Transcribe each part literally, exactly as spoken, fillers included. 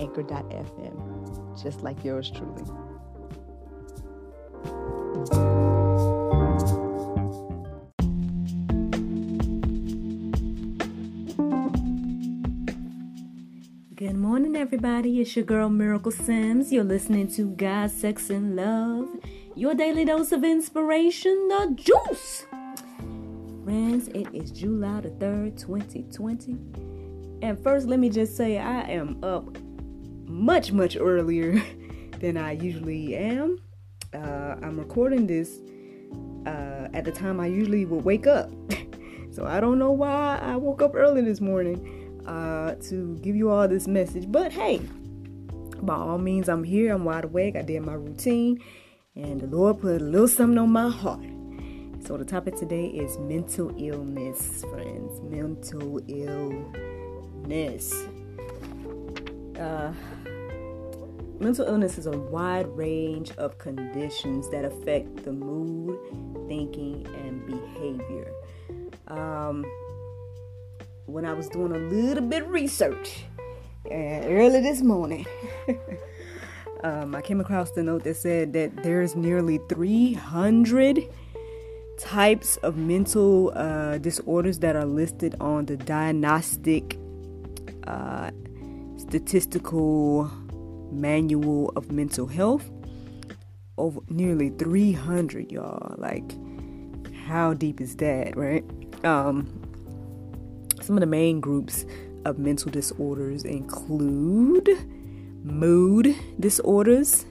anchor dot f m, just like yours truly. Good morning, everybody. It's your girl, Miracle Sims. You're listening to God, Sex, and Love, your daily dose of inspiration, The Juice. Friends, it is July the third, twenty twenty. And first, let me just say I am up much, much earlier than I usually am. Uh, I'm recording this uh, at the time I usually would wake up. So I don't know why I woke up early this morning. Uh, to give you all this message, but hey, by all means, I'm here, I'm wide awake, I did my routine, and the Lord put a little something on my heart. So the topic today is mental illness, friends, mental illness. Uh, mental illness is a wide range of conditions that affect the mood, thinking, and behavior. Um... When I was doing a little bit of research uh, early this morning, um, I came across the note that said that there's nearly three hundred types of mental uh, disorders that are listed on the Diagnostic uh, Statistical Manual of Mental Health. Over nearly three hundred, y'all. Like, how deep is that, right? Um... Some of the main groups of mental disorders include mood disorders,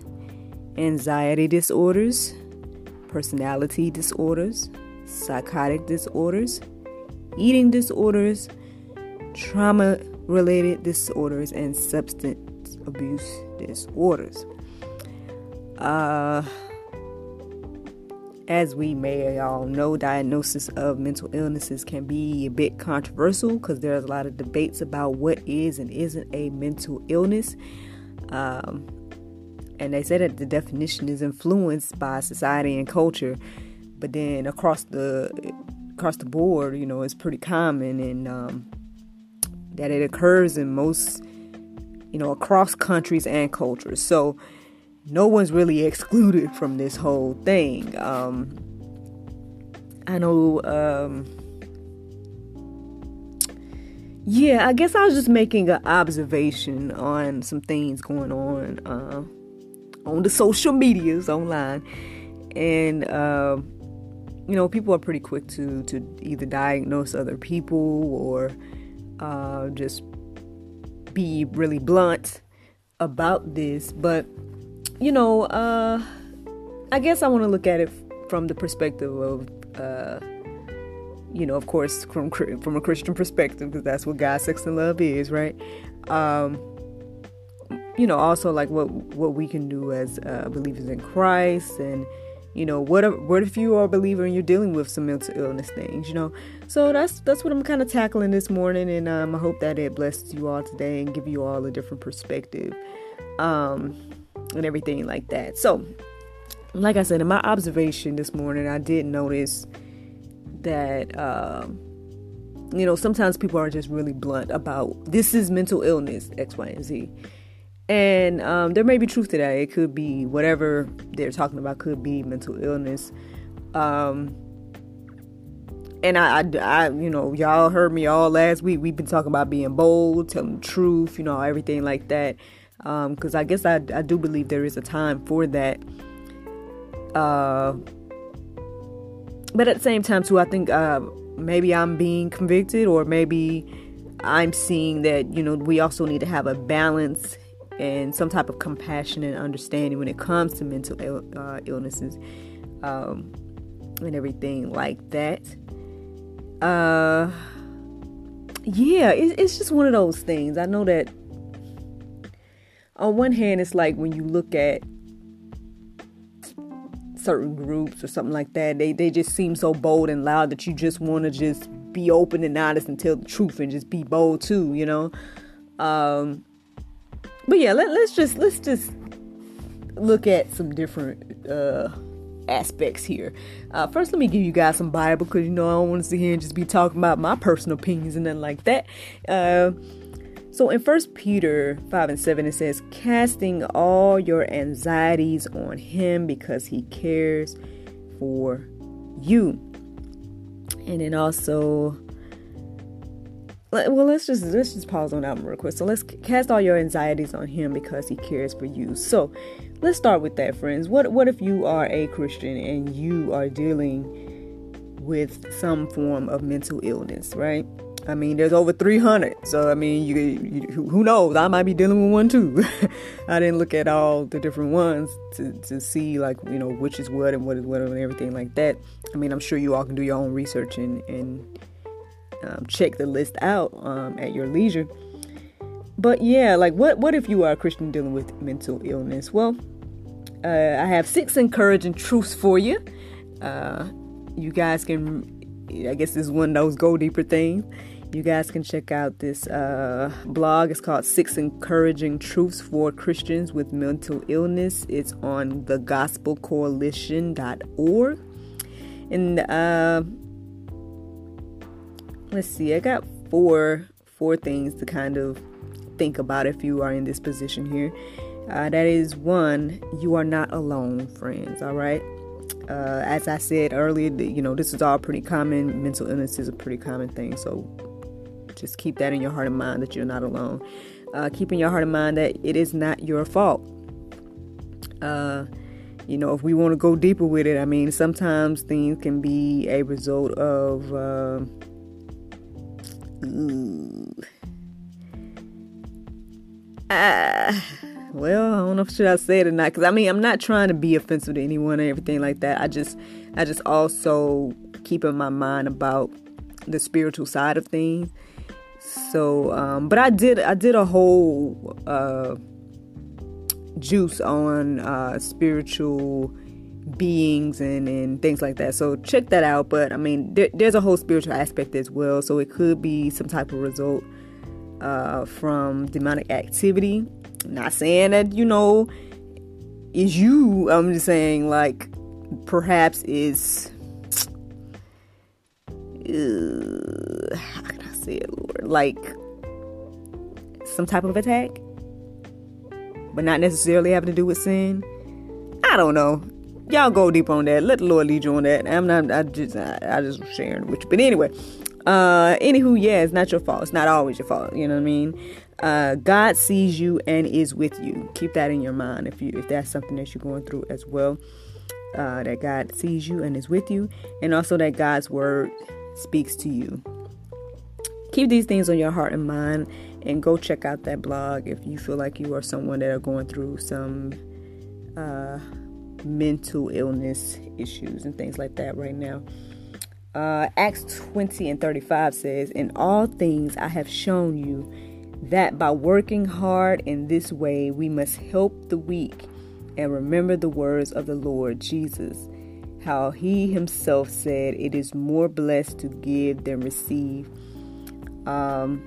anxiety disorders, personality disorders, psychotic disorders, eating disorders, trauma-related disorders, and substance abuse disorders. Uh, As we may all know, diagnosis of mental illnesses can be a bit controversial because there's a lot of debates about what is and isn't a mental illness. Um, and they say that the definition is influenced by society and culture, but then across the across the board, you know, it's pretty common, and um, that it occurs in most, you know, across countries and cultures. So no one's really excluded from this whole thing. Um, I know. Um, yeah, I guess I was just making an observation on some things going on uh, on the social medias online, and uh, you know, people are pretty quick to to either diagnose other people or uh, just be really blunt about this, but. You know, uh, I guess I want to look at it from the perspective of, uh, you know, of course, from from a Christian perspective, because that's what God, Sex, and Love is, right? Um, you know, also like what what we can do as uh, believers in Christ, and you know, what if, what if you are a believer and you're dealing with some mental illness things, you know? So that's that's what I'm kind of tackling this morning, and um, I hope that it blessed you all today and give you all a different perspective. Um, and everything like that. So, like I said, in my observation this morning, I did notice that, um, you know, sometimes people are just really blunt about, this is mental illness, X, Y, and Z. And um, there may be truth to that. It could be whatever they're talking about could be mental illness. Um, and I, I, I, you know, y'all heard me all last week. We've been talking about being bold, telling the truth, you know, everything like that. Um, cause I guess I, I do believe there is a time for that. Uh, but at the same time too, I think, uh, maybe I'm being convicted, or maybe I'm seeing that, you know, we also need to have a balance and some type of compassion and understanding when it comes to mental Ill- uh, illnesses, um, and everything like that. Uh, yeah, it, it's just one of those things. I know that on one hand, it's like when you look at certain groups or something like that, they they just seem so bold and loud that you just want to just be open and honest and tell the truth and just be bold too, you know. Um, but yeah, let, let's just let's just look at some different uh, aspects here. Uh, first, let me give you guys some Bible, because you know I don't want to sit here and just be talking about my personal opinions and nothing like that. Uh, so in First Peter five and seven, it says, "Casting all your anxieties on Him, because He cares for you." And then also, well, let's just let's just pause on that one real quick. So let's cast all your anxieties on Him because He cares for you. So let's start with that, friends. What what if you are a Christian and you are dealing with some form of mental illness, right? I mean, there's over three hundred. So I mean, you, you who knows? I might be dealing with one too. I didn't look at all the different ones to to see, like, you know, which is what and what is what and everything like that. I mean, I'm sure you all can do your own research and and. Um, check the list out um, at your leisure. But yeah, like what what if you are a Christian dealing with mental illness? Well, uh, I have six encouraging truths for you. Uh, you guys can, I guess this is one of those go deeper things. You guys can check out this uh, blog. It's called Six Encouraging Truths for Christians with Mental Illness. It's on the gospel coalition dot org. And uh let's see, I got four four things to kind of think about if you are in this position here. Uh, that is, one, you are not alone, friends, all right? Uh, as I said earlier, you know, this is all pretty common. Mental illness is a pretty common thing, so just keep that in your heart and mind, that you're not alone. Uh, keep in your heart and mind that it is not your fault. Uh, you know, if we want to go deeper with it, I mean, sometimes things can be a result of... Uh, Ooh. Ah, well, I don't know if should I say it or not, because I mean, I'm not trying to be offensive to anyone and everything like that. I just, I just also keep in my mind about the spiritual side of things. So, um, but I did, I did a whole uh, juice on uh, spiritual beings and, and things like that. So check that out. But I mean, there, there's a whole spiritual aspect as well. So it could be some type of result uh, from demonic activity. I'm not saying that, you know, it's you. I'm just saying, like, perhaps it's... Uh, how can I say it, Lord? Like, some type of attack? But not necessarily having to do with sin? I don't know. Y'all go deep on that. Let the Lord lead you on that. I'm not, I just, I, I just sharing with you. But anyway, uh, anywho, yeah, it's not your fault. It's not always your fault. You know what I mean? Uh, God sees you and is with you. Keep that in your mind. If you, if that's something that you're going through as well, uh, that God sees you and is with you. And also that God's word speaks to you. Keep these things on your heart and mind, and go check out that blog if you feel like you are someone that are going through some, uh, mental illness issues and things like that right now. Uh, Acts twenty and thirty-five says, "In all things I have shown you that by working hard in this way, we must help the weak and remember the words of the Lord Jesus, how He Himself said, it is more blessed to give than receive." Um,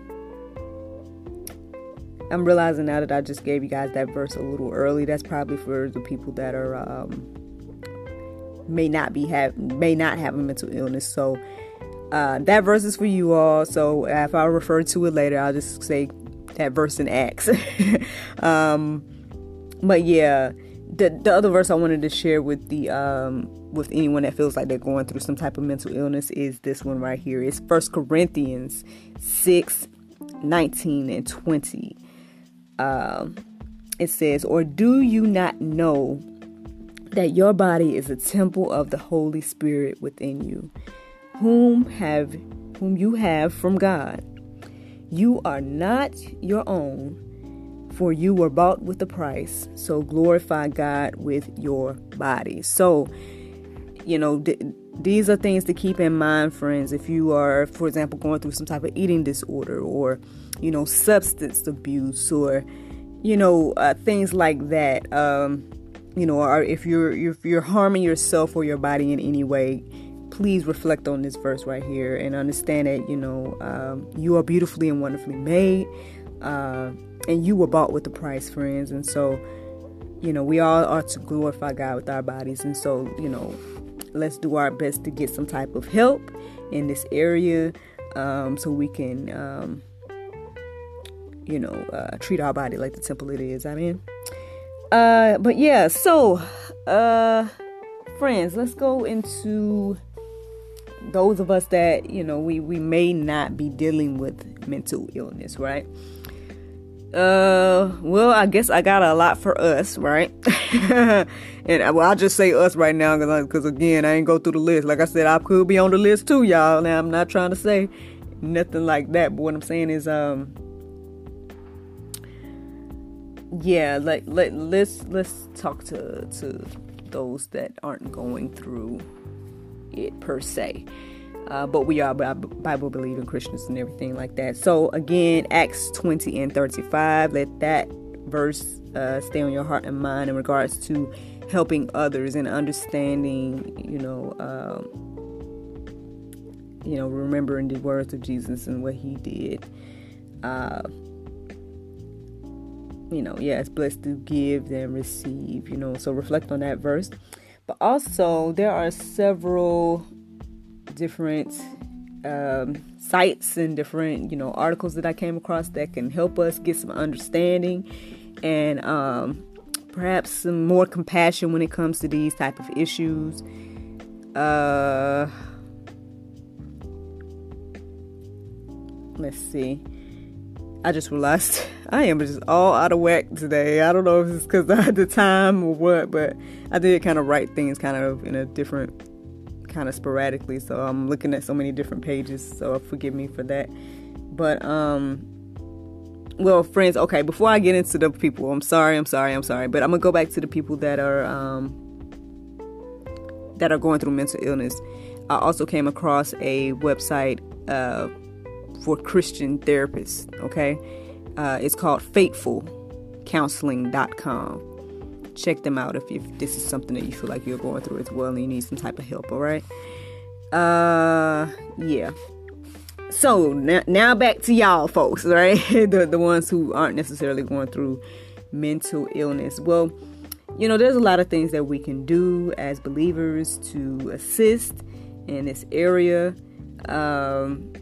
I'm realizing now that I just gave you guys that verse a little early. That's probably for the people that are um, may not be have may not have a mental illness. So uh, that verse is for you all. So if I refer to it later, I'll just say that verse in Acts. um, but yeah, the the other verse I wanted to share with the um, with anyone that feels like they're going through some type of mental illness is this one right here. It's First Corinthians six, nineteen and twenty. Um, it says, "Or do you not know that your body is a temple of the Holy Spirit within you, whom have whom you have from God? You are not your own, for you were bought with a price. So glorify God with your body." So, you know, th- these are things to keep in mind, friends. If you are, for example, going through some type of eating disorder, or, you know, substance abuse, or, you know, uh, things like that. Um, you know, or if you're, if you're harming yourself or your body in any way, please reflect on this verse right here and understand that, you know, um, you are beautifully and wonderfully made, uh, and you were bought with a price, friends. And so, you know, we all are to glorify God with our bodies. And so, you know, let's do our best to get some type of help in this area, um, so we can, um, you know, uh, treat our body like the temple it is. I mean, uh, but yeah, so, uh, friends, let's go into those of us that, you know, we, we may not be dealing with mental illness, right? Uh, well, I guess I got a lot for us, right? And I, well, I'll just say us right now, because because again, I ain't go through the list. Like I said, I could be on the list too, y'all. Now, I'm not trying to say nothing like that, but what I'm saying is, um, yeah, like let let's let's talk to to those that aren't going through it per se. Uh, but we are Bible-believing Christians and everything like that. So, again, Acts twenty and thirty-five. Let that verse uh, stay on your heart and mind in regards to helping others and understanding, you know, um, you know, remembering the words of Jesus and what he did. Uh, you know, yeah, it's blessed to give than receive, you know. So, reflect on that verse. But also, there are several different um, sites and different, you know, articles that I came across that can help us get some understanding and um, perhaps some more compassion when it comes to these type of issues. Uh, let's see. I just realized I am just all out of whack today. I don't know if it's because I had the time or what, but I did kind of write things kind of in a different kind of sporadically, so I'm looking at so many different pages, so forgive me for that. But um well, friends, okay, before I get into the people, I'm sorry I'm sorry I'm sorry but I'm gonna go back to the people that are um that are going through mental illness. I also came across a website uh for Christian therapists, okay? Uh it's called faithful counseling dot com. Check them out if, if this is something that you feel like you're going through as well and you need some type of help, all right? Uh, yeah. So, now, now back to y'all folks, right? the, the ones who aren't necessarily going through mental illness. Well, you know, there's a lot of things that we can do as believers to assist in this area. Um,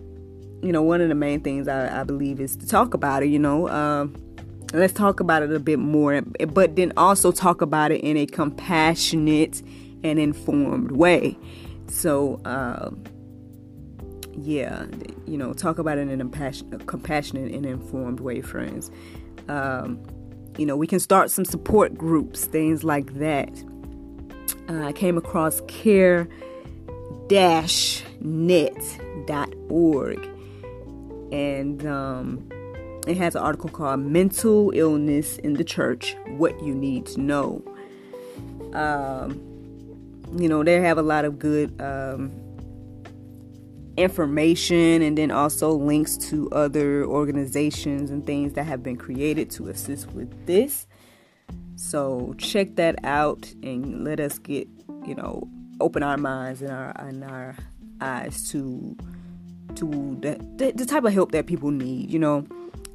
you know, one of the main things I, I believe is to talk about it, you know, um, let's talk about it a bit more, but then also talk about it in a compassionate and informed way. So, uh, yeah, you know, talk about it in a compassionate and informed way, friends. Um, you know, we can start some support groups, things like that. Uh, I came across care net dot org, and um it has an article called Mental Illness in the Church, What You Need to Know. Um, you know, they have a lot of good um, information, and then also links to other organizations and things that have been created to assist with this. So check that out and let us get, you know, open our minds and our, and our eyes to, to the, the, the type of help that people need, you know.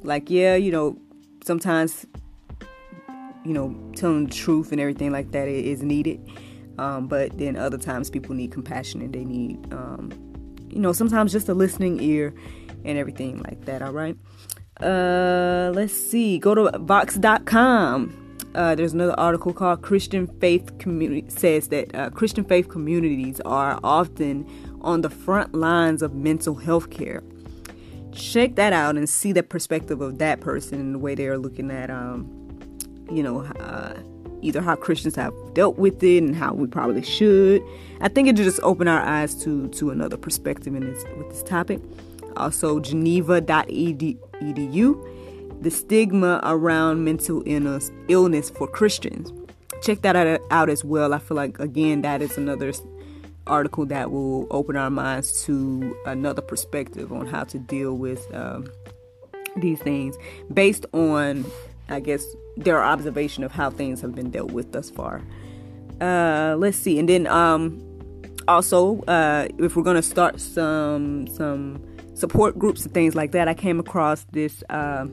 Like, yeah, you know, sometimes, you know, telling the truth and everything like that is needed. Um, but then other times people need compassion and they need, um, you know, sometimes just a listening ear and everything like that. All right. Uh, let's see. Go to Vox dot com. Uh, there's another article called Christian Faith Community says that uh, Christian faith communities are often on the front lines of mental health care. Check that out and see the perspective of that person and the way they are looking at, um, you know, uh, either how Christians have dealt with it and how we probably should. I think it just opened our eyes to to another perspective in this with this topic. Also, Geneva dot e d u, the stigma around mental illness, illness for Christians. Check that out, out as well. I feel like, again, that is another article that will open our minds to another perspective on how to deal with um, these things based on I guess, their observation of how things have been dealt with thus far. Uh, let's see. And then um, also, uh, if we're going to start some some support groups and things like that, I came across this uh,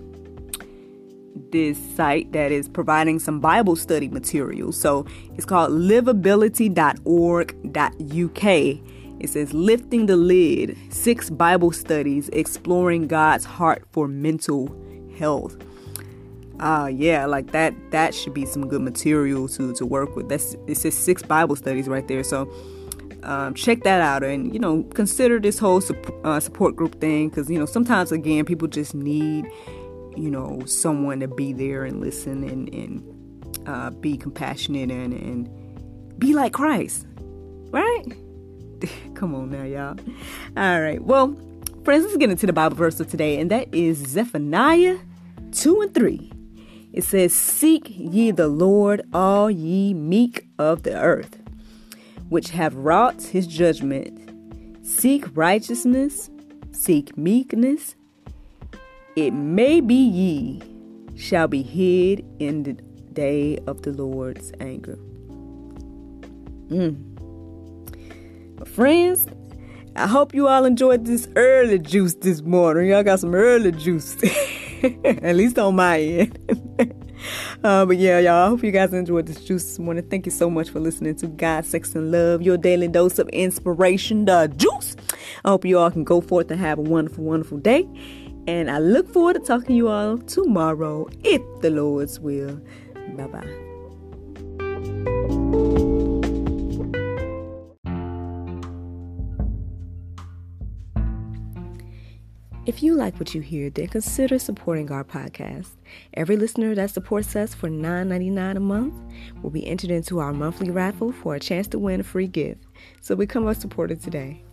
this site that is providing some Bible study material. So it's called livability dot org dot U K. It says, Lifting the Lid, Six Bible Studies Exploring God's Heart for Mental Health. Ah, uh, yeah, like that, that should be some good material to, to work with. That's, it says six Bible studies right there. So um, check that out and, you know, consider this whole su- uh, support group thing. Because, you know, sometimes, again, people just need, you know, someone to be there and listen and, and uh, be compassionate and, and be like Christ. Right? Come on now, y'all. All right. Well, friends, let's get into the Bible verse of today, and that is Zephaniah two and three. It says, Seek ye the Lord, all ye meek of the earth, which have wrought his judgment. Seek righteousness, seek meekness. It may be ye shall be hid in the day of the Lord's anger. Mm. Friends, I hope you all enjoyed this early juice this morning. Y'all got some early juice, at least on my end. uh, but yeah, y'all, I hope you guys enjoyed this juice this morning. Thank you so much for listening to God, Sex, and Love, your daily dose of inspiration, the juice. I hope you all can go forth and have a wonderful, wonderful day. And I look forward to talking to you all tomorrow, if the Lord's will. Bye-bye. If you like what you hear, then consider supporting our podcast. Every listener that supports us for nine dollars and ninety-nine cents a month will be entered into our monthly raffle for a chance to win a free gift. So become a supporter today.